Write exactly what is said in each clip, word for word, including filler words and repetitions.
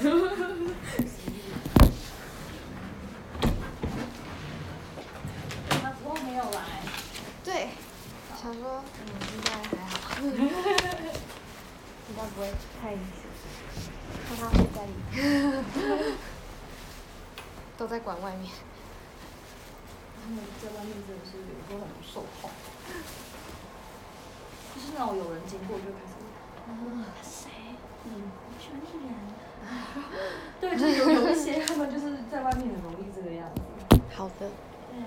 他昨天没有来。对，想说嗯应该还好，应该不会太影响，怕他会在里面，都在管外面。他们在外面真的是有时候很不受控，就是那种有人经过就开始，嗯，谁？嗯，我喜欢艺人。对，就是有有一些他们就是在外面很容易这个样子。好的。对啊。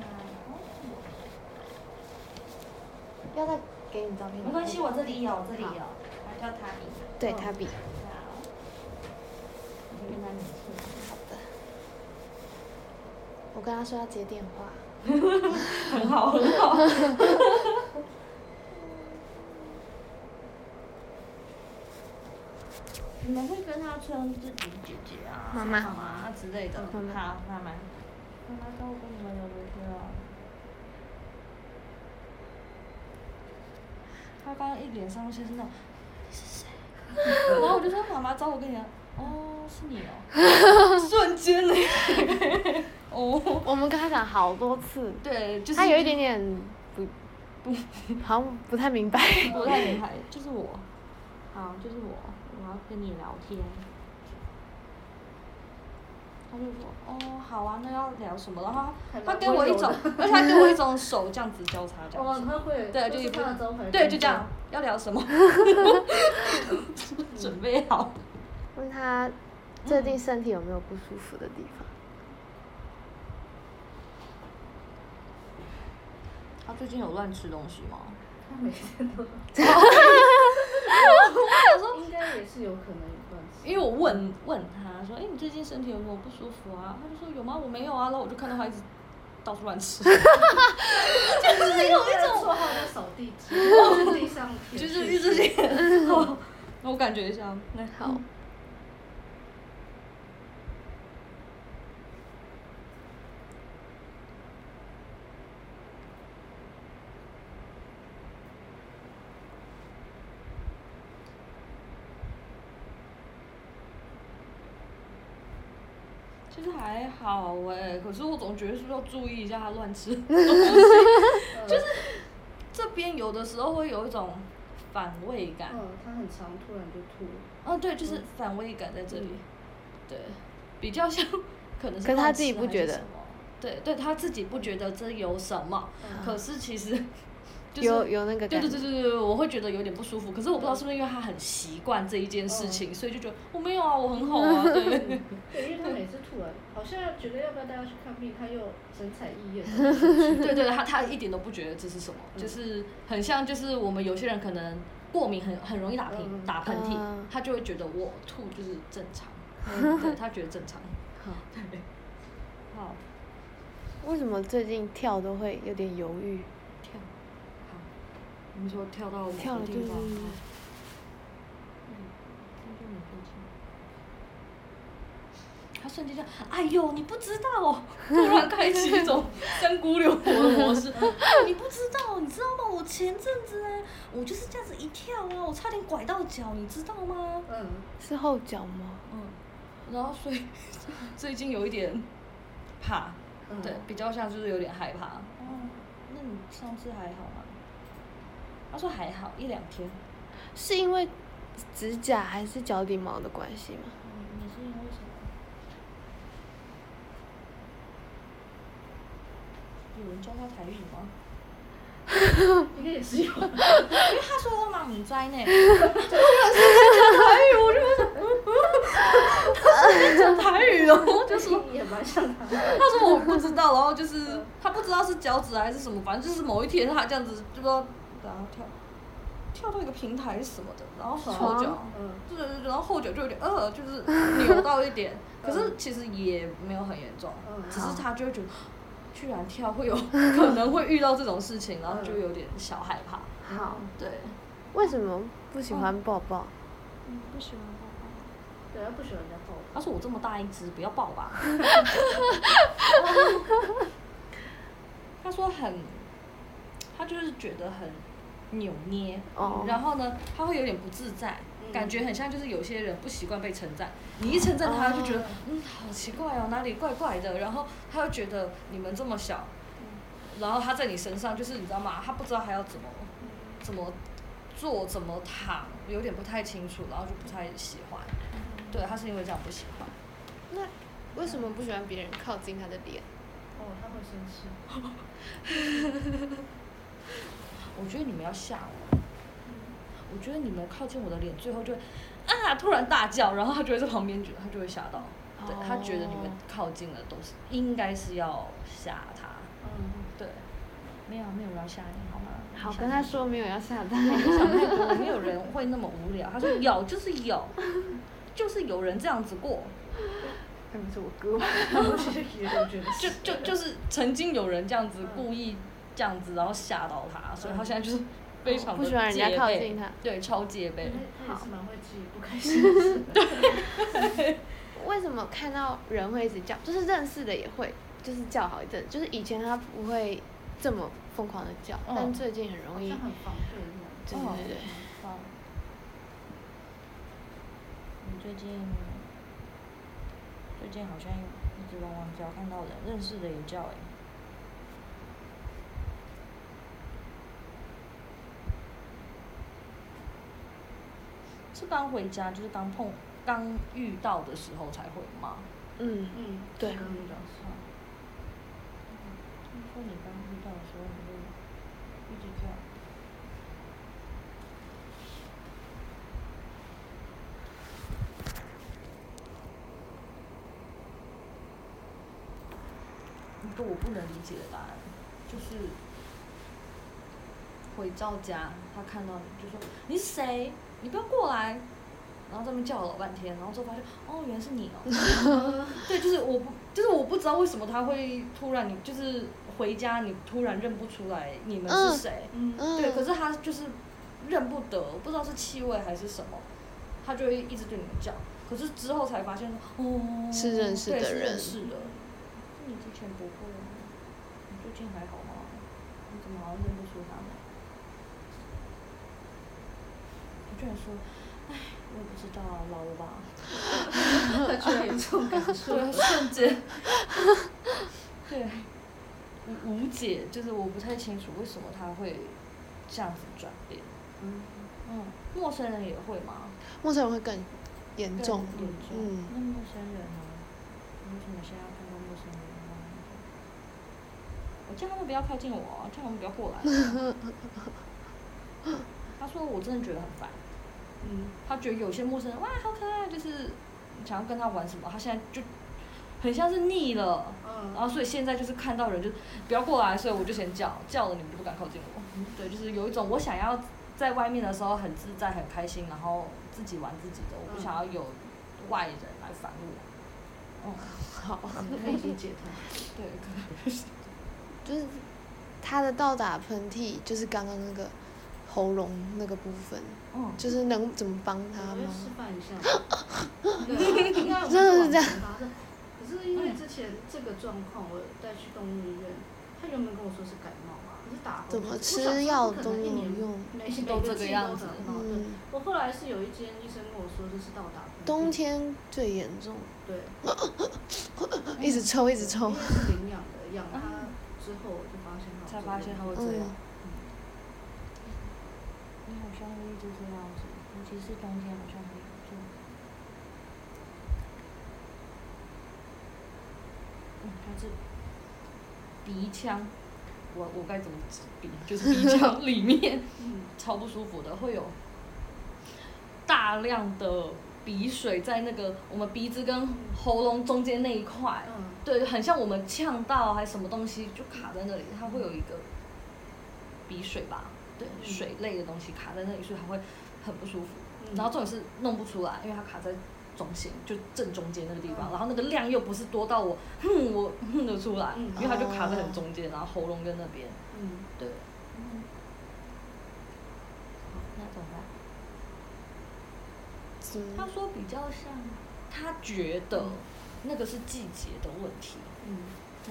要再给你照片。没关系，我这里有，我这里有。他叫 Tabby。对 Tabby。好。我跟他联系。好的。我跟他说要接电话。很好，很好。你们会跟他称自己姐姐啊、妈妈、妈妈之类的。好，妈妈。妈妈照顾你们有没有？他刚刚一脸上就是那种，你是谁？然后我就说妈妈照顾跟你讲，哦，是你哦。瞬间嘞。哦。我们跟他讲好多次。对，就是。他有一点点不不，好像不太明白。不太明白，就是我。好，就是我。然后跟你聊天，他就说：“哦，好啊，那要聊什么？”然后他给我一种，而且他给我一种手这样子交叉这样子，哦，他会，对，就一步，对，就这样，要聊什么？准备好。问他最近身体有没有不舒服的地方？他最近有乱吃东西吗？他每天都。我说应该也是有可能有关系，因为我问问他说，哎、欸，你最近身体有没有不舒服啊？他就说有吗？我没有啊。然后我就看到他一直到处乱吃，就是有一种绰号叫扫地机，地上舔，就是一直舔。好，那我感觉一下，那好。嗯其实还好哎、欸，可是我总觉得是要注意一下他乱吃东西，就是这边有的时候会有一种反胃感。嗯，他很常突然就吐。哦，对，就是反胃感在这里。嗯、对，比较像可能是。可是他自己不觉得。对对，他自己不觉得这有什么，嗯、可是其实、就是、有有那个感觉。对对对对对，我会觉得有点不舒服，可是我不知道是不是因为他很习惯这一件事情，嗯、所以就觉得我、哦、没有啊，我很好啊，对。对，因为他每次吐完，好像觉得要不要带他去看病，他又神采奕奕。对对，他他一点都不觉得这是什么，嗯、就是很像就是我们有些人可能过敏很很容易打喷、嗯、打喷嚏，嗯、他就会觉得我吐就是正常，嗯、对他觉得正常。好，对，好。为什么最近跳都会有点犹豫？跳，好，你说跳到我的地方。跳就是他瞬间就，哎呦，你不知道、哦，突然开启一种三姑六婆的模式。你不知道，你知道吗？我前阵子呢，我就是这样子一跳啊，我差点拐到脚，你知道吗？嗯，是后脚吗？嗯，然后所以最近有一点怕，嗯、对，比较像就是有点害怕。嗯，那你上次还好吗？他说还好，一两天。是因为指甲还是脚底毛的关系吗？嗯，你是因为什么？有人教他台语吗？应该也是有，因为他说我嘛唔知呢。真的是讲台语，我就想，他是讲台语的，我就说也蛮像他。他说我不知道，然后就是他不知道是脚趾还是什么，反正就是某一天他这样子就不知道，然后跳跳到一个平台什么的，然后后脚，嗯，对对对，然后后脚就有点呃，就是扭到一点，可是其实也没有很严重，只是他就会觉得。居然跳会有可能会遇到这种事情，然后就有点小害怕。好，对。为什么不喜欢抱抱？嗯，不喜欢抱抱。对，他不喜欢人家抱抱。他说我这么大一只，不要抱吧。他说很他就是觉得很扭捏，哦、然后呢，他会有点不自在。感觉很像，就是有些人不习惯被称赞，你一称赞他就觉得，嗯，好奇怪哦，哪里怪怪的，然后他又觉得你们这么小，然后他在你身上就是你知道吗？他不知道还要怎么，怎么做怎么躺，有点不太清楚，然后就不太喜欢。对，他是因为这样不喜欢。那为什么不喜欢别人靠近他的脸？哦，他会生气。我觉得你们要吓我。我觉得你们靠近我的脸，最后就会啊突然大叫，然后他就会在旁边，他就会吓到。对，他觉得你们靠近了，都是应该是要吓他。嗯，对，没有没有人要吓你，好吗？好，跟他说没有要吓他。你想太多，没有人会那么无聊。他说有就是有，就是有人这样子过。那不是我哥吗？就就就是曾经有人这样子故意这样子，然后吓到他，所以他现在就是。非常的戒备，不喜欢人家靠近他，对，超戒备。他也是蛮会自己不开心的事的。为什么看到人会一直叫？就是认识的也会，就是叫好一阵。就是以前他不会这么疯狂的叫，嗯、但最近很容易。好像很防备嘛。对对对。哦、我最近最近好像一直汪汪叫，看到人认识的也叫哎、欸。是刚回家，就是刚碰、刚遇到的时候才会吗？嗯嗯，对。刚遇到的时候，听说你刚遇到的时候，你就一直叫。一个我不能理解的答案，就是回到家，他看到你就说：“你是谁？”你不要过来，然后在那边叫了老半天，然后之后发现，哦，原来是你哦。对，就是我不，就是我不知道为什么他会突然，你就是回家你突然认不出来你们是谁，嗯、对，可是他就是认不得，不知道是气味还是什么，他就会一直对你们叫，可是之后才发现，哦，是认识的人，对，是认识的。你之前不会，你最近还好吗？你怎么好像认不出他们？居然说，哎，我也不知道啊，老了吧？他居然有这种感受，瞬间，对，无无解，就是我不太清楚为什么他会这样子转变。嗯嗯，陌生人也会吗？陌生人会更严重。更严重。嗯。那陌生人呢？为什么现在要看到陌生人呢？我叫他们不要靠近我，叫他们不要过来。他说：“我真的觉得很烦。”嗯，他觉得有些陌生人哇，好可爱，就是想要跟他玩什么，他现在就很像是腻了。嗯，然后所以现在就是看到人就不要过来，所以我就先叫，叫了你们就不敢靠近我。嗯、对，就是有一种我想要在外面的时候很自在、很开心，然后自己玩自己的，我不想要有外人来烦我。哦、嗯，好，可以理解他。对，可以。就是他的到达喷嚏，就是刚刚那个。喉咙那个部分，嗯、就是能怎么帮他吗？我示范一下。对啊，真的是这样。可是因为之前这个状况，我带去动物医院，他原本跟我说是感冒啊，可是打怎么吃药都没有用，每次都这个样子。嗯。我后来是有一间医生跟我说这是到达喷嚏。冬天最严重。对。一直抽，一直抽。因为是领养的，养它之后我就发现它。才发现它会这样。你好像会一直这样子，尤其是冬天好像很严重。嗯，它是鼻腔，我我该怎么指鼻？就是鼻腔里面，嗯、超不舒服的，会有大量的鼻水在那个我们鼻子跟喉咙中间那一块，嗯、对，很像我们呛到还是什么东西就卡在那里，它会有一个鼻水吧。对，水类的东西卡在那里，所以它会很不舒服。嗯、然后重点是弄不出来，因为它卡在中心，就正中间那个地方。嗯、然后那个量又不是多到我哼我哼得出来，嗯、因为它就卡在很中间，然后喉咙跟那边。嗯，对。嗯。好，那怎么办？他说比较像，他觉得那个是季节的问题，嗯，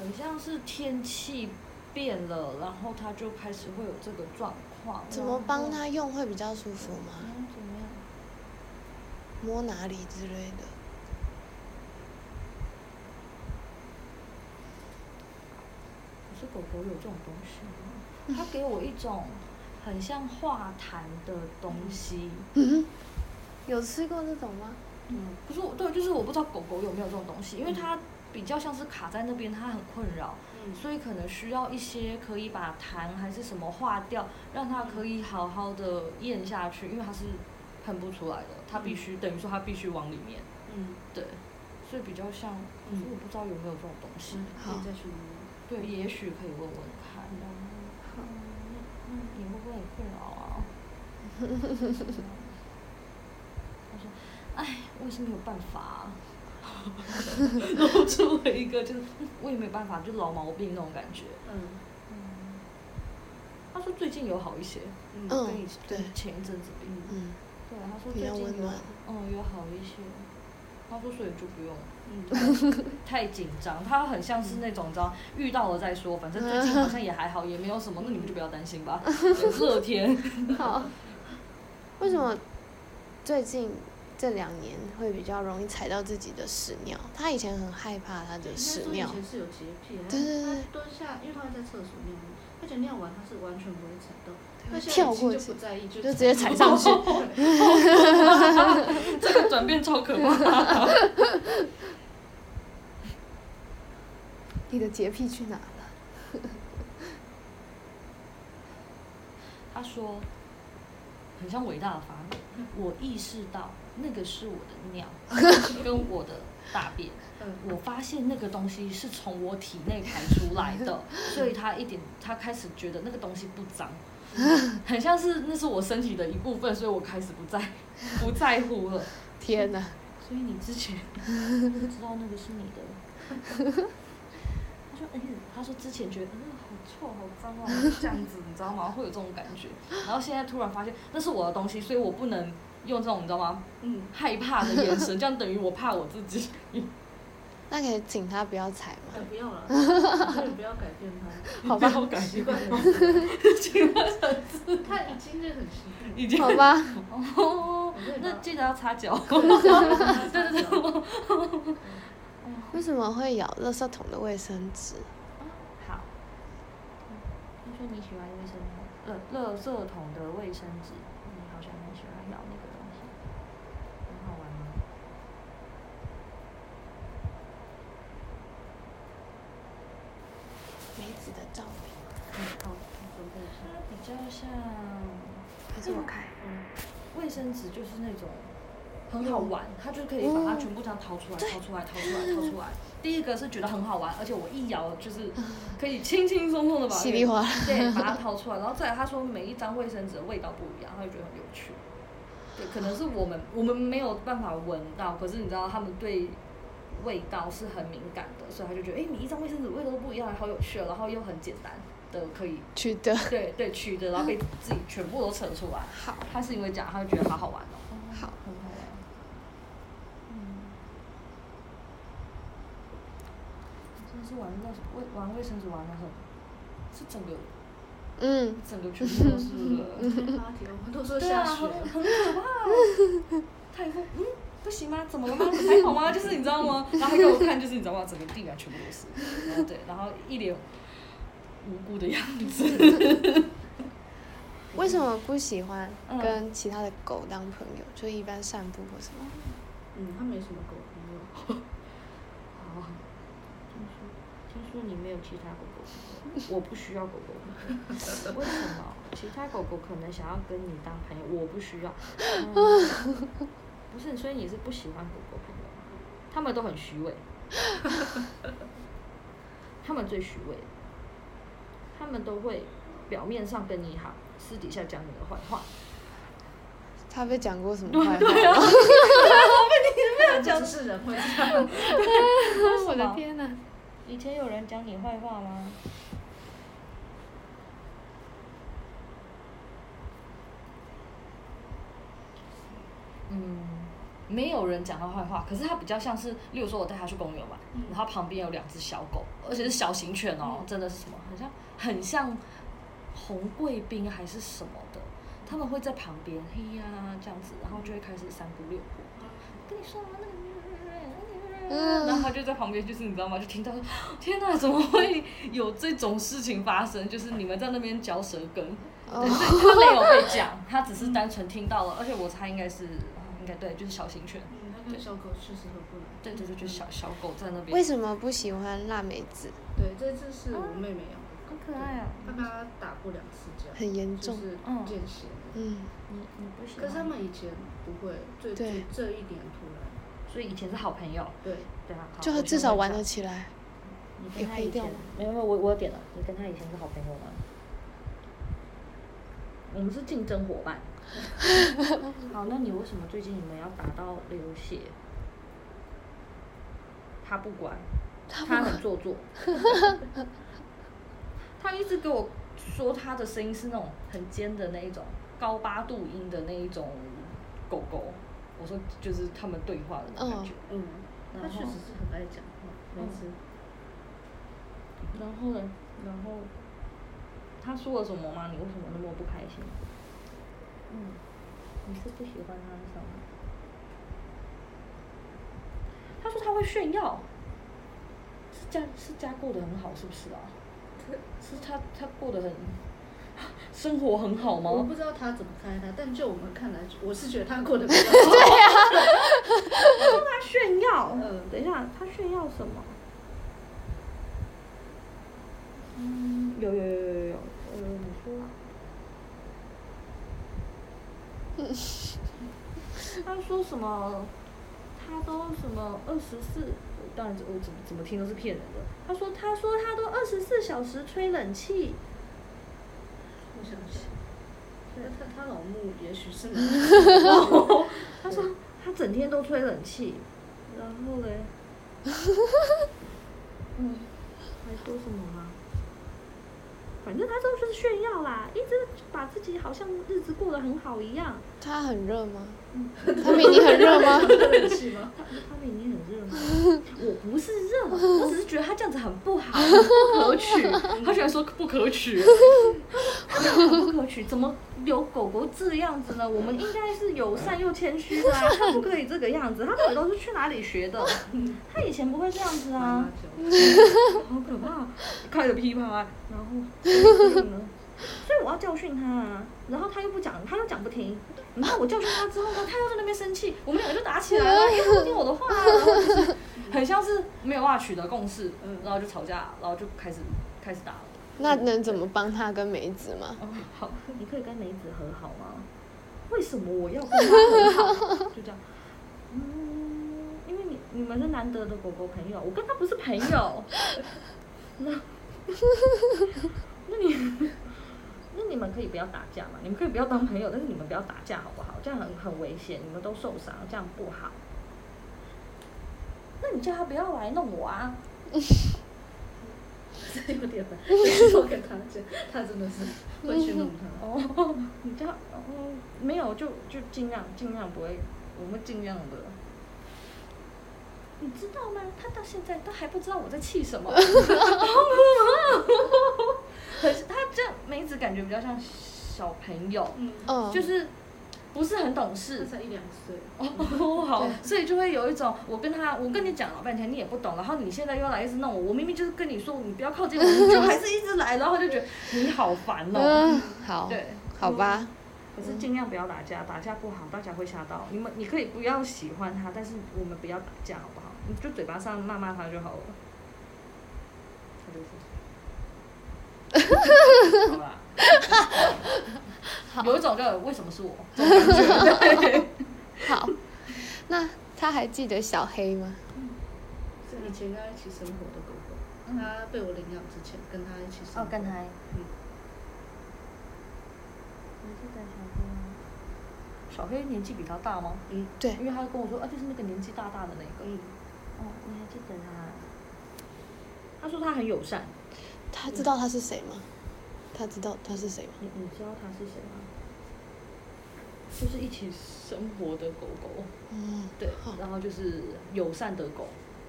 很像是天气变了，然后他就开始会有这个状况。怎么帮他用会比较舒服吗？嗯，怎么样？摸哪里之类的。可是狗狗有这种东西吗？它给我一种很像化痰的东西。嗯，有吃过这种吗？嗯，可是我对，就是我不知道狗狗有没有这种东西，因为它比较像是卡在那边，它很困扰，嗯，所以可能需要一些可以把痰还是什么化掉，让它可以好好的咽下去，因为它是喷不出来的，它必须，嗯，等于说它必须往里面。嗯，对，所以比较像，嗯，我不知道有没有这种东西，嗯，可以再去对，也许可以问问看。嗯，嗯，你会不会很困扰啊？他说：“哎，我也是没有办法，啊。”露出了一个就是我也没办法，就老毛病那种感觉。嗯。嗯。他说最近有好一些，嗯，跟以前前一阵子比。嗯。对，他说最近有，嗯，有好一些。他说：“所以就不用，嗯，太紧张。他很像是那种，你知道，遇到了再说，反正最近好像也还好，也没有什么，那你们就不要担心吧。”乐天。好。为什么最近这两年会比较容易踩到自己的屎尿？他以前很害怕他的屎尿。他以前是有洁癖，对对对。他蹲下，因为他会在厕所尿，而且尿完他是完全不会踩到。跳过去就不在意，就直接踩上去。这个转变超可怕。你的洁癖去哪了？他说，很像伟大的发明。我意识到那个是我的尿，跟我的大便。我发现那个东西是从我体内排出来的，所以他一点，他开始觉得那个东西不脏。很像是那是我身体的一部分，所以我开始不在不在乎了。天哪！所以你之前不知道那个是你的。他说：“嗯，他说之前觉得嗯好臭好脏啊，这样子你知道吗？会有这种感觉。然后现在突然发现那是我的东西，所以我不能用这种你知道吗？嗯，害怕的眼神，这样等于我怕我自己。”那可以请他不要踩吗？哎，不要了，你不要改变他。好吧，我改习惯了。习惯了，他已经就很习惯。已经。好吧。哦，那记得要擦脚。对对对。为什么会咬垃圾桶的卫生纸？好。他说你喜欢卫生呃垃圾桶的卫生纸，你好像很喜欢咬那个东西，很好玩吗？梅子的照片，嗯，好，我准备一下。它比较像，还是我开？嗯，卫生纸就是那种很好玩，它就可以把它全部这样掏出来，掏出来，掏出来，掏出来。第一个是觉得很好玩，而且我一摇就是可以轻轻松松的把，稀里哗啦，对，把它掏出来。然后再来，他说每一张卫生纸的味道不一样，他就觉得很有趣。对，可能是我们我们没有办法闻到，可是你知道他们对味道是很敏感的，所以他就觉得，哎，每一张卫生纸味道都不一样，好有趣，然后又很简单的可以取得，对对取得，然后被自己全部都扯出来。好，他是因为这样，他就觉得好好玩哦。好，很好玩。嗯，真的是玩到玩卫生纸玩的很，是整个，嗯，整个全部都是了。啊天，我都说下雪，很可怕。太酷，嗯。不行吗？怎么了吗？还好吗？就是你知道吗？然后他给我看，就是你知道吗？整个地板全部都是，然后对，然后一脸无辜的样子。为什么不喜欢跟其他的狗当朋友？嗯，就一般散步或什么？嗯，他没什么狗朋友。好，听说听说你没有其他狗狗，我不需要狗狗。为什么？其他狗狗可能想要跟你当朋友，我不需要。嗯不是，所以你是不喜欢狗狗朋友，他们都很虚伪，他们最虚伪，他们都会表面上跟你好，私底下讲你的坏话。他被讲过什么坏话？对啊，我被你没有讲，是人会讲。我的天哪！以前有人讲你坏话吗？嗯，没有人讲他坏话，可是他比较像是，例如说我带他去公园玩，嗯、然后旁边有两只小狗，而且是小型犬哦，嗯、真的是什么，很像很像红贵宾还是什么的，他们会在旁边嘿呀、啊、这样子，然后就会开始三姑六婆，跟你说那个。嗯、然后他就在旁边，就是你知道吗？就听到说，天哪，怎么会有这种事情发生？就是你们在那边嚼舌根，哦、对，他没有被讲，他只是单纯听到了。而且我猜应该是，应该对，就是小型犬。嗯，他跟小狗确实合不来。对对对，就小小狗在那边。为什么不喜欢辣妹子？对，这次是我妹妹养的，好可爱啊！她跟她打过两次架，很严重，就是见血。嗯，你你不喜欢？可是他们以前不会，最最这一点突然。所以以前是好朋友，对对啊，就至少玩得起来。你跟他以前没有没有，我我有点了。你跟他以前是好朋友吗？我们是竞争伙伴。好，那你为什么最近你们要打到流血？他不管，他很做作。他一直给我说他的声音是那种很尖的那一种，高八度音的那一种狗狗。我说就是他们对话的那种感觉，嗯，他确实是很爱讲话，每次。然后呢？然后他说了什么吗？你为什么那么不开心？嗯，你是不喜欢他什么？他说他会炫耀，是家是家过得很好，是不是啊？是他他过得很。生活很好吗？我不知道他怎么看他，但就我们看来，我是觉得他过得比较好。对呀、啊，我说他炫耀。嗯，等一下，他炫耀什么？嗯，有有有有有有，呃，你说。嗯。他说什么？他都什么二十四？当然，我怎么怎么听都是骗人的。他说，他说他都二十四小时吹冷气。我想想，他他老木也许是男的。他说他整天都吹冷气，然后嘞，嗯，还说什么啊？反正他都是炫耀啦，一直把自己好像日子过得很好一样。他很热吗？嗯、他比你很热吗？他比你很热吗？我不是热，我只是觉得他这样子很不好，不可取。他居然说不可取，他这样很不可取，怎么有狗狗这样子呢？我们应该是友善又谦虚的啊，他不可以这个样子。他到底都是去哪里学的？他以前不会这样子啊，好可怕！开始批判，然后。所以我要教训他啊，然后他又不讲，他又讲不停，然后我教训他之后呢，他又在那边生气，我们两个就打起来了，因为他不听我的话啊，然后就是很像是没有办法取得共识，然后就吵架，然后就开始开始打了。那能怎么帮他跟梅子吗？嗯，好，你可以跟梅子和好吗？为什么我要跟他和好？就这样，嗯，因为你你们是难得的狗狗朋友，我跟他不是朋友。那那你。那你们可以不要打架嘛，你们可以不要当朋友，但是你们不要打架好不好？这样很很危险，你们都受伤，这样不好。那你叫他不要来弄我啊！这有点难，我跟他讲，他真的是会去弄他。哦，你叫哦，没有就就尽量尽量不会，我们尽量的。你知道吗？他到现在都还不知道我在气什么。可是他这梅子感觉比较像小朋友，嗯、就是不是很懂事，才一两岁哦，好，所以就会有一种我跟他，我跟你讲老半天你也不懂，然后你现在又来一直弄我，我明明就是跟你说你不要靠近我，你就还是一直来，然后就觉得你好烦哦。嗯、好，对，好吧。可是尽量不要打架，打架不好，大家会吓到。你们你可以不要喜欢他，但是我们不要打架好不好？你就嘴巴上骂骂他就好了。他就是。好吧，有一种叫为什么是我？好，那他还记得小黑吗？嗯、是以前跟他一起生活的狗狗，嗯、他被我领养之前跟他一起生活。哦，跟他。嗯。你记得小黑吗？小黑年纪比他大吗？嗯，对。因为他跟我说啊，就是那个年纪大大的那个。嗯。哦，你还记得他？他说他很友善。他知道他是谁吗？他知道他是谁吗？你你知道他是谁吗？就是一起生活的狗狗，嗯，对，然后就是友善的狗，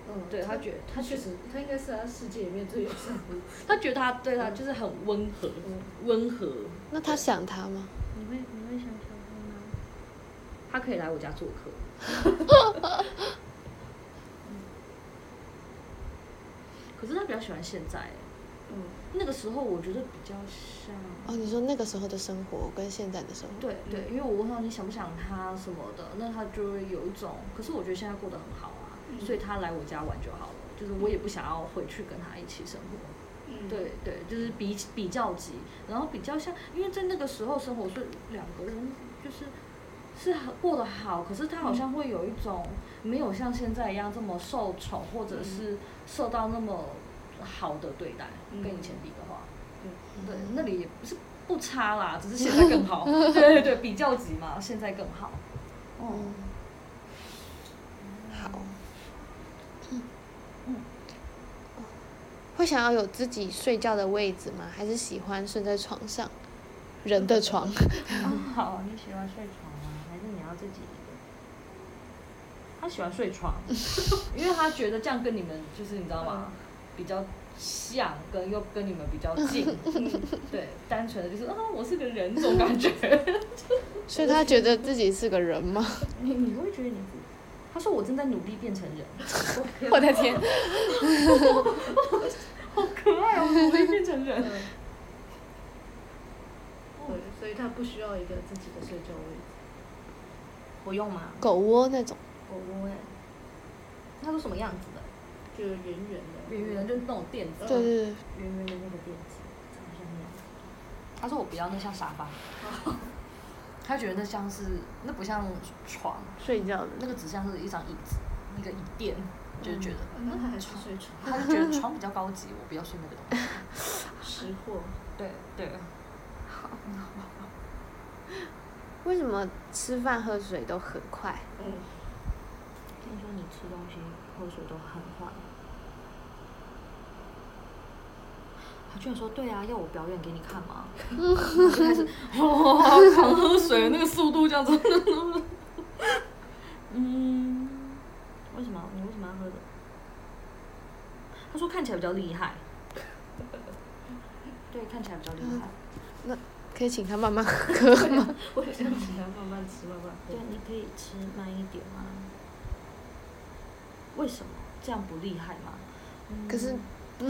嗯，对，他觉得他确实，他应该是他世界里面最友善的，他觉得他对他就是很温和，温和。那他想他吗？你会你会想想他吗？他可以来我家做客。可是他比较喜欢现在、欸，嗯，那个时候我觉得比较像哦，你说那个时候的生活跟现在的生活，对对，因为我问他你想不想他什么的，那他就会有一种，可是我觉得现在过得很好啊，嗯、所以他来我家玩就好了，就是我也不想要回去跟他一起生活，嗯、对对，就是比比较级，然后比较像，因为在那个时候生活是两个人就是。是过得好，可是他好像会有一种没有像现在一样这么受宠，或者是受到那么好的对待，嗯、跟以前比的话，嗯、对，那里也不是不差啦，只是现在更好，对对对，比较级嘛，现在更好。哦、嗯，好，嗯嗯，会想要有自己睡觉的位置吗？还是喜欢睡在床上，人的床？哦、好，你喜欢睡床。自己一个，他喜欢睡床，因为他觉得这样跟你们就是你知道吗，比较像，跟又跟你们比较近，嗯、对，单纯的就是啊，我是个人这种感觉。所以他觉得自己是个人吗？你你会觉得你自己？他说我正在努力变成人。我的天，好可爱哦，努力变成人。对，所以他不需要一个自己的睡觉位置。我用吗？狗窝那种。狗窝哎，它是什么样子的？就是圆圆的，圆圆的就是那种垫子。对对对。圆圆的那个垫子，长得像那样子。他说我不要那像沙发，他觉得那像是那不像床，睡觉的那个只像是一张椅子，一个椅垫，就是觉得那还是睡床，他就觉得床比较高级，我不要睡那个东西。识货。对对。好。为什么吃饭喝水都很快？嗯，听说你吃东西喝水都很快。他居然说对啊，要我表演给你看吗？就开始哇，狂喝水，那个速度这样子。嗯，为什么你为什么要喝的？他说看起来比较厉害。对，看起来比较厉害。那。可以请他慢慢喝吗？我想请他慢慢吃，慢慢喝。对，你可以吃慢一点吗？为什么这样不厉害吗？嗯、可是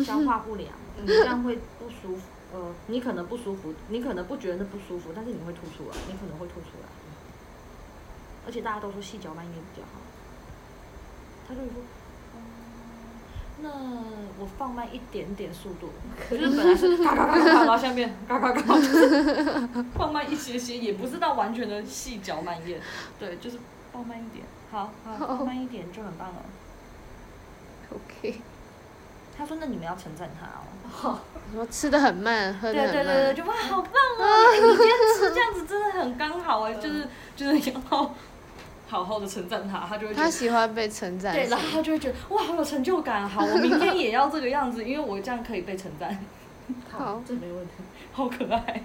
消化不良，嗯、这样会不舒服。呃，你可能不舒服，你可能不觉得那不舒服，但是你会吐出来，你可能会吐出来。而且大家都说细嚼慢咽比较好。他就说。那我放慢一点点速度，就是本来是嘎嘎嘎嘎，然后下面嘎嘎嘎，放慢一些些，也不是到完全的细嚼慢咽，对，就是放慢一点，好，好，放慢一点就很棒了。OK。他说：“那你们要称赞他哦。”说吃得很慢，喝得很慢。对对对对，就哇，好棒哦！你今天吃这样子真的很刚好哎，就是就是然后。好好的称赞他，他就会觉得他喜欢被称赞。对，然后他就会觉得哇，好有成就感，好，我明天也要这个样子，因为我这样可以被称赞。好，这没问题。好可爱。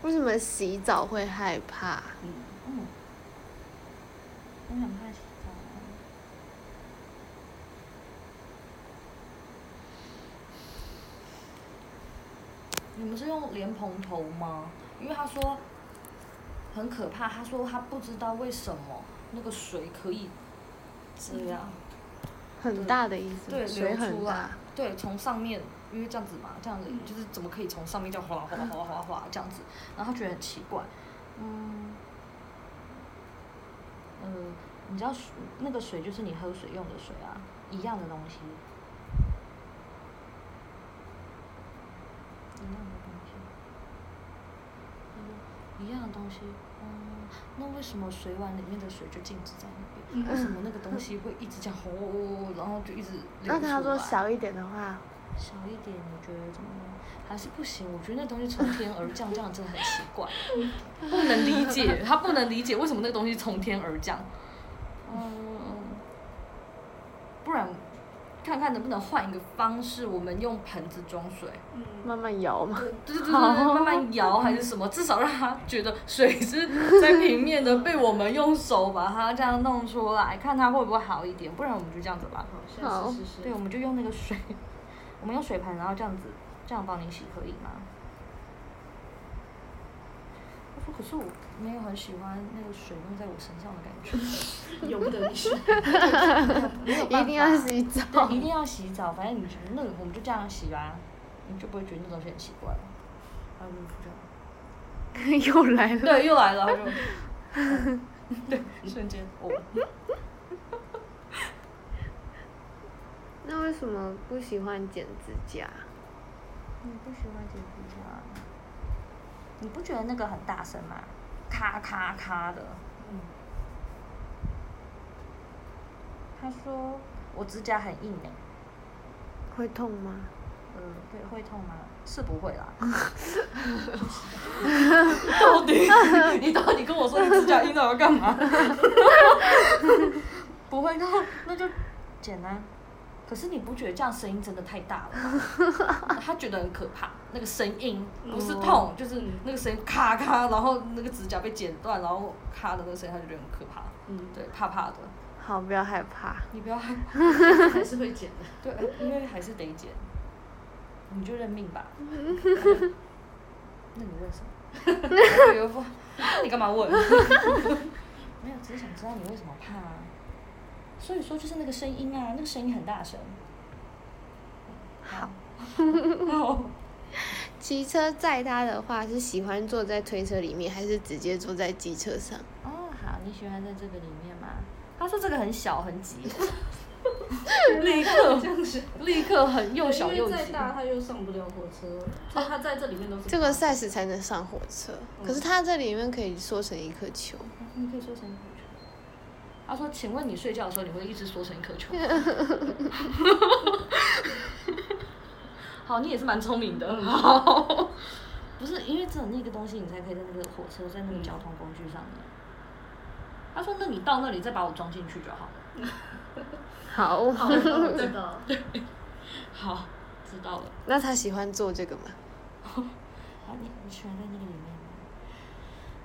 为什么洗澡会害怕？嗯嗯，我很怕洗澡。你们是用莲蓬头吗？因为他说。很可怕，他说他不知道为什么那个水可以这样，很大的意思，对，水很大，对，从上面，因为这样子嘛，这样子就是怎么可以从上面这样哗啦哗啦哗啦哗啦哗啦这样子，然后他觉得很奇怪，嗯，呃，你知道那个水就是你喝水用的水啊，一样的东西，一样的东西。一样的东西，嗯，那为什么水碗里面的水就静止在那边？嗯、为什么那个东西会一直这样吼、哦，然后就一直流出来？那他说小一点的话，小一点，你觉得怎么样？还是不行？我觉得那东西从天而降，这样真的很奇怪，不能理解，他不能理解为什么那个东西从天而降。嗯，不然看看能不能换一个方式，我们用盆子装水，嗯，慢慢摇嘛，对对对对，慢慢摇还是什么，至少让他觉得水是在平面的，被我们用手把它这样弄出来，看他会不会好一点，不然我们就这样子吧。好，是是是，对，我们就用那个水，我们用水盆，然后这样子，这样帮你洗可以吗？我说可是我没有很喜欢那个水弄在我身上的感觉，由不得你洗，没有办法，一定要洗澡，对，一定要洗澡，反正你觉得那个我们就这样洗吧，你就不会觉得那东西很奇怪了。然后就这样，又来了，对，又来了，然后就，对，瞬间哦。那为什么不喜欢剪指甲？你不喜欢剪指甲？你不觉得那个很大声吗？咔咔咔的。嗯。他说我指甲很硬诶、欸。会痛吗？嗯，对，会痛吗？是不会啦。到底你到底跟我说你指甲硬到要干嘛？不会痛，那就简单。可是你不觉得这样声音真的太大了吗？他觉得很可怕，那个声音不是痛，嗯、就是那个声音咔咔，然后那个指甲被剪断，然后咔的那个声音，他就觉得很可怕。嗯，对，怕怕的。好，不要害怕。你不要害怕，还是会剪的。对，因为还是得剪。你就认命吧。那你问什么？你干嘛问？没有，只是想知道你为什么怕啊。所以说就是那个声音啊，那个声音很大声。好。骑车载他的话，是喜欢坐在推车里面，还是直接坐在机车上？哦，好，你喜欢在这个里面吗？他说这个很小很挤，立刻立刻很又小又挤。因为再大他又上不了火车，所以他在这里面都是。这个 size 才能上火车，嗯、可是他这里面可以缩成一颗球。你可以缩成一颗球。他说：“请问你睡觉的时候，你会一直缩成一颗球？”好，你也是蛮聪明的。好，不是因为只有那个东西，你才可以在那个火车，在那个交通工具上面。他说：“那你到那里再把我装进去就好了。”好，好，我知道了。对，好，知道了。那他喜欢做这个吗？好，你你喜欢在那个里面。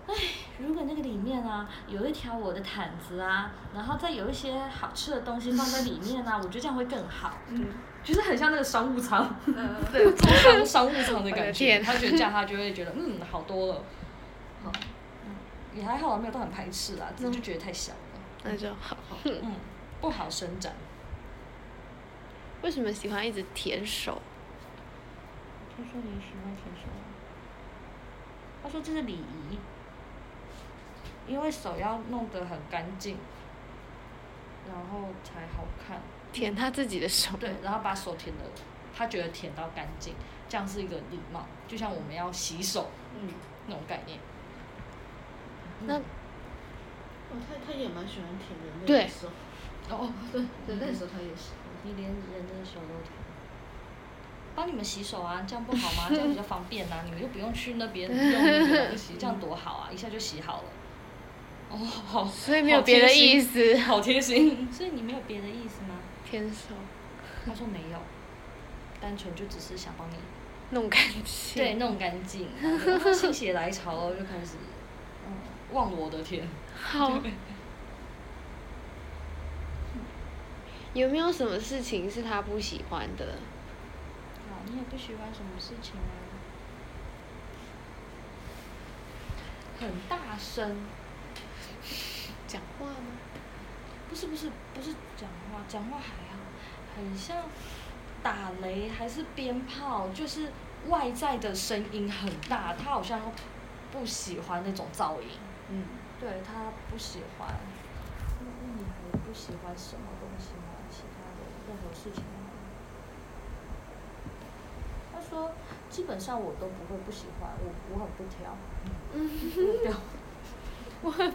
哎，如果那个里面啊有一条我的毯子啊，然后再有一些好吃的东西放在里面啊，我觉得这样会更好。嗯，其实很像那个商务舱，嗯、对，商商务舱的感觉。他觉得这样，他就会觉得嗯好多了。好，嗯，也还好，没有到很排斥啊，只是就觉得太小了。那就好，嗯，不好伸展。为什么喜欢一直舔手？他说你喜欢舔手。他说这是礼仪。因为手要弄得很干净，然后才好看。舔他自己的手。对，然后把手舔的，他觉得舔到干净，这样是一个礼貌，就像我们要洗手，嗯，那种概念。那，嗯、哦，他他也蛮喜欢舔人类的手。对。哦，对，人类的手他也喜欢。你连人类的手都舔。帮你们洗手啊，这样不好吗？这样比较方便啊，你们又不用去那边用那个东西，这样多好啊！一下就洗好了。哦，好，所以没有别的意思，好贴心。所以你没有别的意思吗？天手，他说没有，单纯就只是想帮你弄干净。对，弄干净，心血来潮了就开始，嗯，忘我的天。好。有没有什么事情是他不喜欢的？啊，你也不喜欢什么事情啊？很大声。讲话吗？不是不是不是讲话，讲话还好，很像打雷还是鞭炮，就是外在的声音很大，他好像不喜欢那种噪音。嗯，对，他不喜欢。那你还不喜欢什么东西吗？其他的任何事情吗？他说，基本上我都不会不喜欢，我我很不挑。嗯，不挑。我很，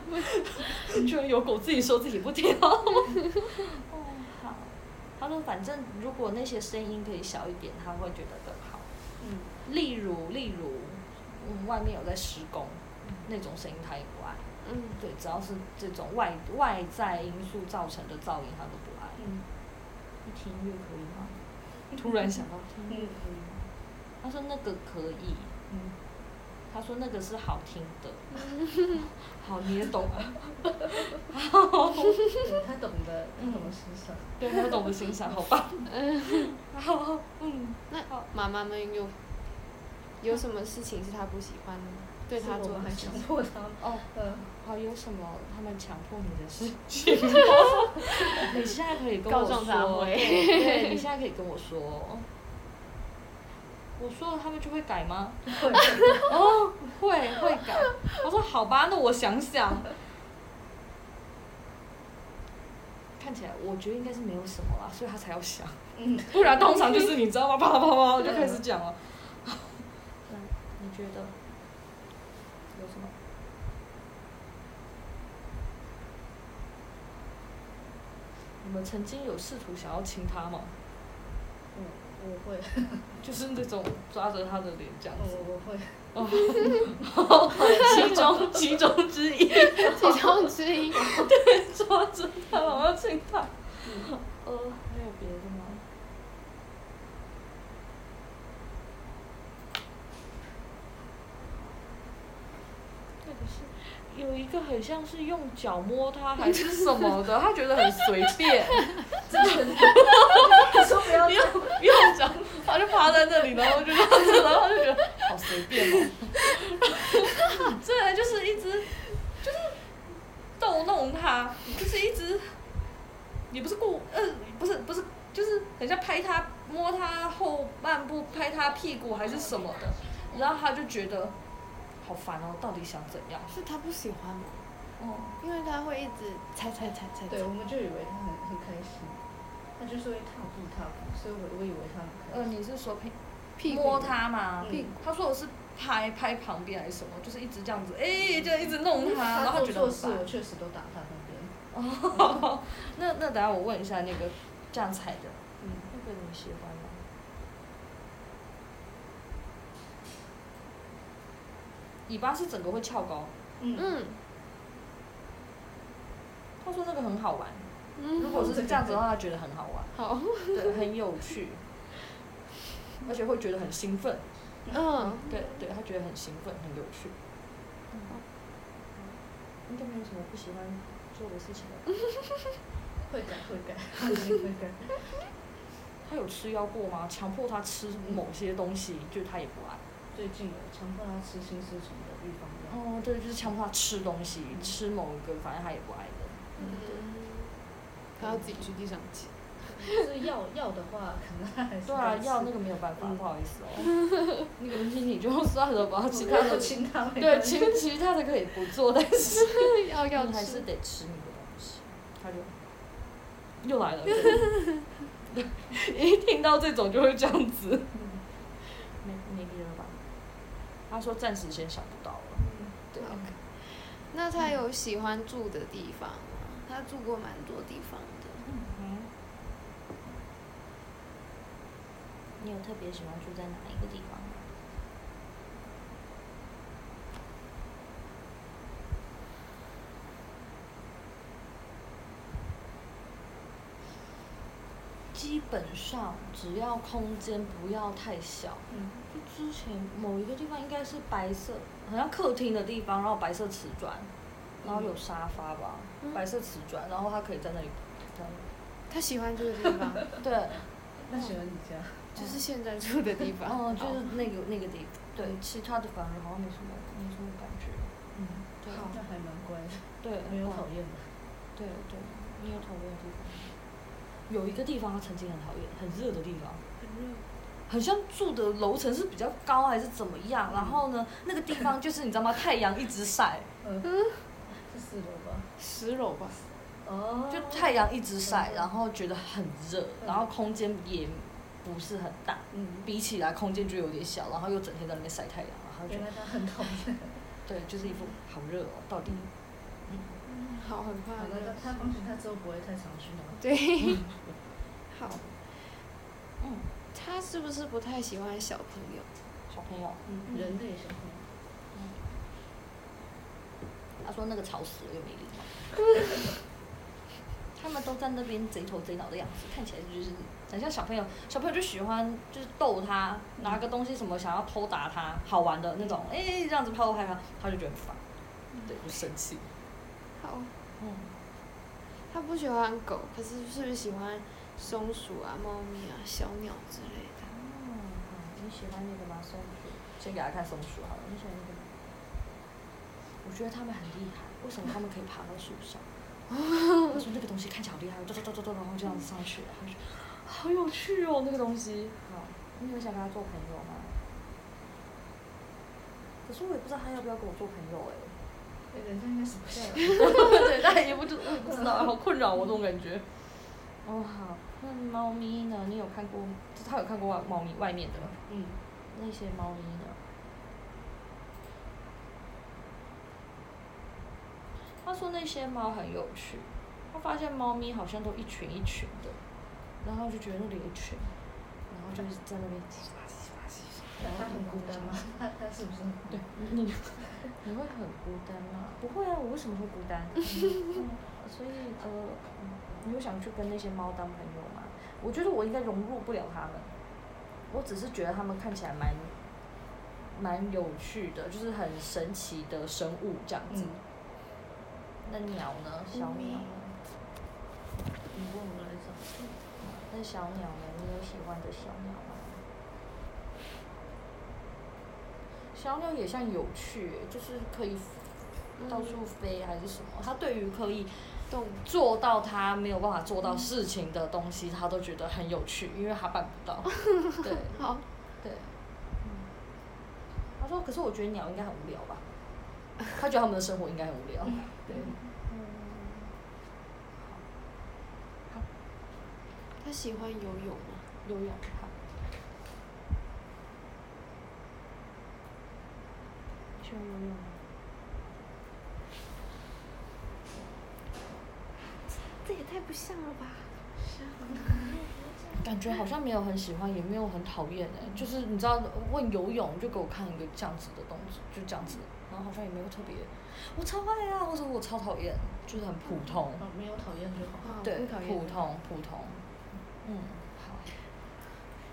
居然有狗自己说自己不挑。哦，好。他说，反正如果那些声音可以小一点，他会觉得更好。嗯。例如，例如，嗯，外面有在施工，嗯、那种声音他也不爱。嗯。对，只要是这种外外在因素造成的噪音，他都不爱。嗯。听乐可以吗？突然想到听乐可以吗？他说那个可以，嗯，他说那个是好听的，好，你也懂啊，好，他懂得，他懂得欣赏，对，他懂得欣赏，好吧，好，嗯，那妈妈们有有什么事情是他不喜欢的吗？对他做很强迫他哦，嗯，好，有什么他们强迫你的事情？你现在可以跟我说，对，你现在可以跟我说。我说了他们就会改吗？会，哦，会会改。我说好吧，那我想想。看起来我觉得应该是没有什么啦，所以他才要想。嗯，不然通常就是你知道吗？啪啪啪啪就开始讲了。嗯，你觉得？有什么？你们曾经有试图想要亲他吗？嗯，我会。就是那种抓着他的脸这样子。我会。哦，其中其中之一。其中之一。对，抓着他，我要亲他。嗯。呃，还有别的吗？有一个很像是用脚摸他还是什么的，他觉得很随便，真的，你说不要用用脚，他就趴在那里，然后就这样子，然后他就觉得好随便哦。对，就是一直就是逗弄他，就是一直也不是故呃不是不是就是很像拍他摸他后半部拍他屁股还是什么的，然后他就觉得。好烦哦！到底想怎样？是他不喜欢吗？哦，因为他会一直踩踩踩踩。对，我们就以为他很很开心，他就是会踏步踏步，所以我我以为他很开心。呃，你是说屁股摸他吗？屁股。他说我是拍拍旁边还是什么，就是一直这样子，哎，就一直弄他，然后他觉得很烦。我确实都打他旁边。哦，那那等下我问一下那个这样踩的，嗯，那个你喜欢吗？尾巴是整个会翘高，嗯，他说那个很好玩，嗯，如果是这样子的话，他觉得很好玩，好，对，很有趣，而且会觉得很兴奋，嗯，对对，他觉得很兴奋，很有趣，嗯，应该没有什么不喜欢做的事情吧，会改会改，肯定会改。他有吃药过吗？强迫他吃某些东西，就他也不爱。最近有强迫他吃新食虫的预防药。哦，对，就是强迫他吃东西，吃某一个，反正他也不爱的。嗯。他要自己去地上捡。就是药药的话，可能他还是。对啊，药那个没有办法，不好意思哦。那个东西你就算了吧，其他的亲他。对，其其他的可以不做，但是药药还是得吃你的东西。他就又来了。一听到这种就会这样子。没没别的吧？他说暂时先想不到了。嗯，对。Okay. 那他有喜欢住的地方吗？嗯，他住过蛮多地方的。嗯哼。你有特别喜欢住在哪一个地方吗？基本上只要空间不要太小，嗯，就之前某一个地方应该是白色，好像客厅的地方，然后白色瓷砖，然后有沙发吧，嗯，白色瓷砖，然后他可以在那里。他喜欢住的地方。对。他喜欢你家。就是现在住的地方。哦，就是那个那个地方。对，其他的反而好像没什么没什么感觉。嗯，对，那还蛮乖的。对，没有讨厌的。对对，你有讨厌的地方。有一个地方他曾经很讨厌，很热的地方，很热，很像住的楼层是比较高还是怎么样？然后呢，那个地方就是你知道吗？太阳一直晒，嗯，是四楼吧？十楼吧？哦，就太阳一直晒，然后觉得很热，然后空间也不是很大，嗯，比起来空间就有点小，然后又整天在那边晒太阳，然后觉得他很讨厌，对，就是一副好热哦，到底。好，很快。好的，他放心，他之后不会太常去了。对。好。嗯，他是不是不太喜欢小朋友？小朋友，嗯，人类小朋友。嗯。他说那个吵死了又没礼貌。他们都在那边贼头贼脑的样子，看起来就是很像小朋友，小朋友就喜欢就是逗他，拿个东西什么想要偷打他，好玩的那种，哎、欸，这样子抛拍他，他就觉得很烦，对，就生气。好，嗯，他不喜欢狗，可是是不是喜欢松鼠啊、猫咪啊、小鸟之类的？嗯，你喜欢那个吗？松鼠？先给他看松鼠好了，你喜欢那个吗？我觉得他们很厉害，为什么他们可以爬到树上？我说那个东西看起来好厉害，咚咚咚咚咚，然后这样子上去，然后就好有趣哦，那个东西。好，你有想跟他做朋友吗？可是我也不知道他要不要跟我做朋友哎、欸。对，人家应该是不是？对，但也不知我也不知道，好困扰我这种感觉。哦好，那猫咪呢？你有看过？他有看过猫咪外面的？嗯。那些猫咪呢？他说那些猫很有趣，他发现猫咪好像都一群一群的，然后就觉得那里有一群，然后就是在那边洗刷洗刷洗刷。他很孤单吗？他他是不是？对，你你会很孤单吗？不会啊，我为什么会孤单？嗯嗯、所以呃，你有想去跟那些猫当朋友吗？我觉得我应该融入不了他们，我只是觉得他们看起来蛮蛮有趣的，就是很神奇的生物这样子。嗯那鸟呢？小鸟呢？你问我来着。那小鸟呢？你有喜欢的小鸟吗？小鸟也像有趣、欸，就是可以到处飞还是什么？它、嗯、对于可以做到它没有办法做到事情的东西，它、嗯、都觉得很有趣，因为它办不到。对。好。对。嗯。他说：“可是我觉得鸟应该很无聊吧。”他觉得他们的生活应该很无聊，对。嗯。好。他喜欢游泳吗？游泳好。喜欢游泳吗？这也太不像了吧！感觉好像没有很喜欢，也没有很讨厌哎，就是你知道问游泳就给我看一个这样子的东西，就这样子。然后好像也没有特别，我超爱啊，或者我超讨厌，就是很普通。哦，没有讨厌就好。对，普通普通。嗯，好。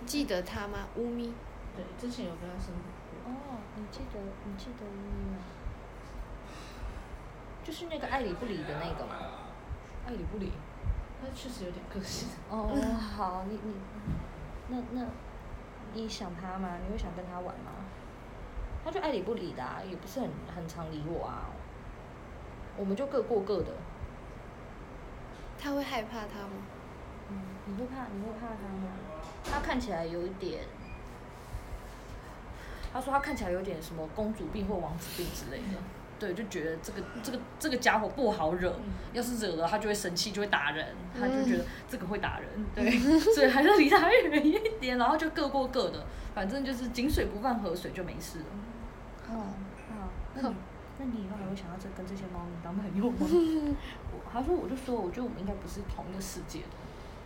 记得他吗？乌咪。对，之前有跟他生活过。哦，你记得你记得乌咪吗？就是那个爱理不理的那个嘛。爱理不理。那确实有点个性。哦，好，你你，那那，你想他吗？你会想跟他玩吗？他就爱理不理的、啊，也不是很很常理我啊。我们就各过各的。他会害怕他吗？嗯，你会怕，你会怕他吗？他看起来有一点，他说他看起来有点什么公主病或王子病之类的，对，就觉得这个这个这个家伙不好惹，嗯、要是惹了他就会生气，就会打人，他就觉得这个会打人，对，所以还是离他远一点，然后就各过各的，反正就是井水不犯河水就没事了。哦，好，那你那你以后还会想要跟这些猫咪当朋友吗？他说我就说，我觉得我们应该不是同一个世界的。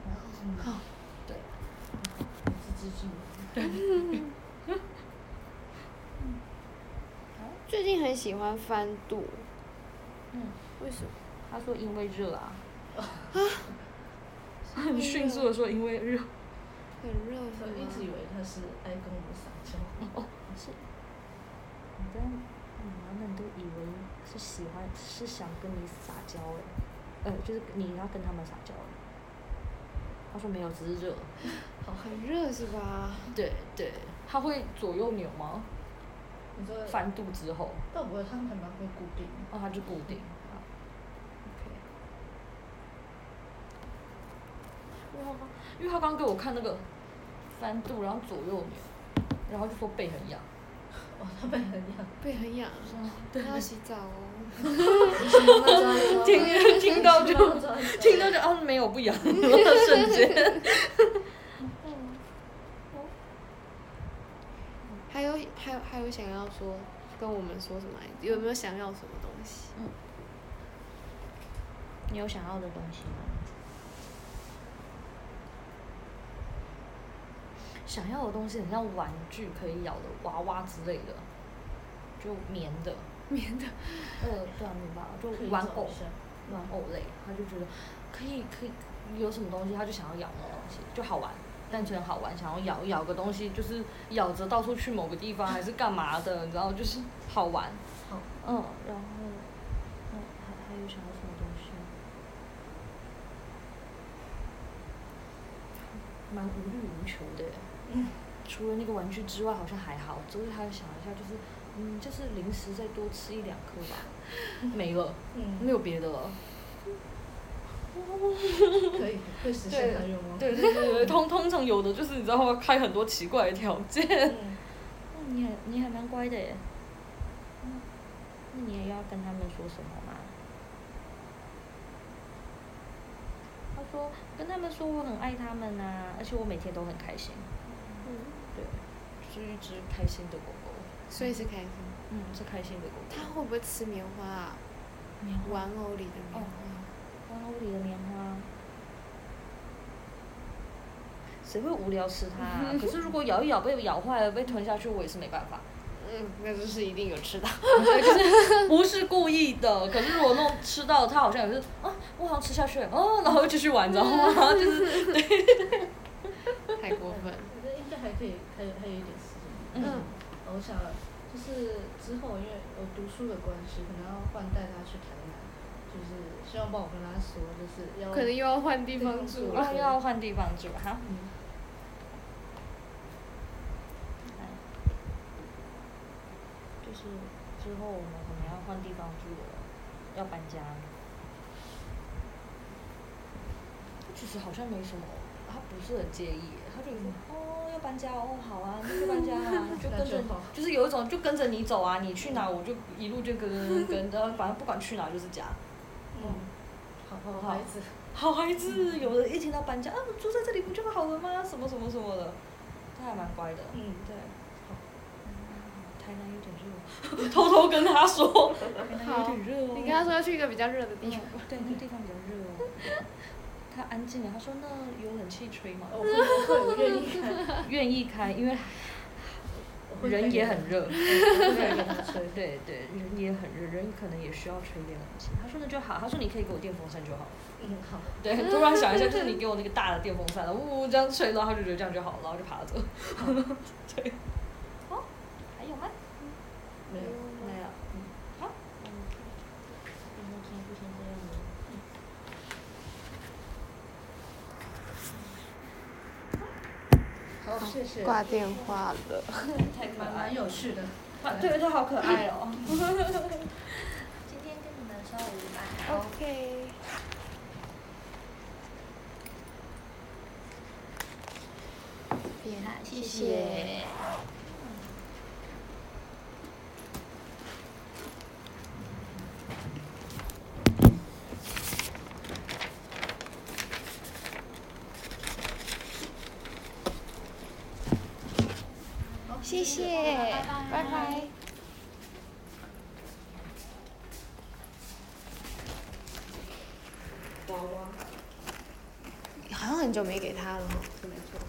嗯，好，对，我是自己。对。最近很喜欢翻肚。嗯。为什么？他说因为热啊。啊？很迅速的说因为热。很热。我一直以为他是爱跟我撒娇。哦，是。你跟你妈们都以为是喜欢，是想跟你撒娇哎，呃，就是你要跟他们撒娇哎。他说没有，只是热。好，很热是吧？对对，他会左右扭吗？翻肚之后，但我不会，他们可能会固定。哦，它就固定。好 OK。哇，因为他刚给我看那个翻肚，然后左右扭，然后就说背很痒。哦，他背很痒。背很痒。对。他要洗澡哦。听听到就听到就啊，没有不痒，瞬间。还有还有还有想要说跟我们说什么？有没有想要什么东西？嗯，你有想要的东西吗？想要的东西很像玩具可以咬的娃娃之类的，就棉的。棉的。呃，对啊，棉吧，就玩偶，玩偶类，他就觉得可以可以有什么东西他就想要咬那个东西，就好玩，单纯好玩，想要咬咬个东西，就是咬着到处去某个地方还是干嘛的，你知道，就是好玩。好，嗯，然后，嗯，还还有想要什么东西？蛮无欲无求的，嗯，除了那个玩具之外，好像还好。之后还想一下，就是，嗯，就是零食再多吃一两颗吧，嗯、没了，嗯，没有别的了。可以会实现的愿望。对对对对，通通常有的就是你知道会开很多奇怪的条件。嗯，那你还你还蛮乖的耶。嗯，那你也要跟他们说什么吗？他说跟他们说我很爱他们啊，而且我每天都很开心。嗯，对，是一只开心的狗狗。所以是开心。嗯，是开心的狗狗。它会不会吃棉花啊？棉花。玩偶里的棉花。哦，屋里的棉花，谁会无聊吃它啊？可是如果咬一咬被咬坏了被吞下去，我也是没办法。嗯，那就是一定有吃到。不是故意的，可是如果弄吃到它，好像也是啊，我好像吃下去了哦，然后继续玩，知道吗？然后就是，对太过分。我觉得应该还可以，还有还有一点时间。嗯，我想就是之后，因为我读书的关系，可能要换带它去台南。就是希望帮我跟他说，就是要可能又要换地方住了，又要换地方住了哈。嗯。就是之后我们可能要换地方住了，要搬家。其实好像没什么，他不是很介意，他就说哦要搬家哦好啊，那就搬家啊，就跟着就是有一种就跟着你走啊，你去哪我就一路就跟跟着，反正不管去哪就是家。嗯，好好孩子，好孩子，有的一听到搬家啊，我住在这里不就好了吗？什么什么什么的，他还蛮乖的。嗯，对。好。台南有点热，偷偷跟他说。台南有点热哦。你跟他说要去一个比较热的地方。对，那个地方比较热哦。他安静了，他说那有冷气吹吗？我会，愿意开，愿意开，因为人也很热，对对，人也很热，人可能也需要吹一点冷气。他说那就好，他说你可以给我电风扇就好了。嗯，好。对，突然想一下，就是你给我那个大的电风扇，呜呜这样吹，然后他就觉得这样就好了，然后就趴着。对。好，还有吗？没有，没有。嗯，好。嗯，那今天就先这样了。好，谢谢。挂电话了。太可爱，蛮有趣的。对，他好可爱哦。今天跟你们说晚安。OK。好，谢谢。谢谢，拜拜。娃娃，好像很久没给他了，没错。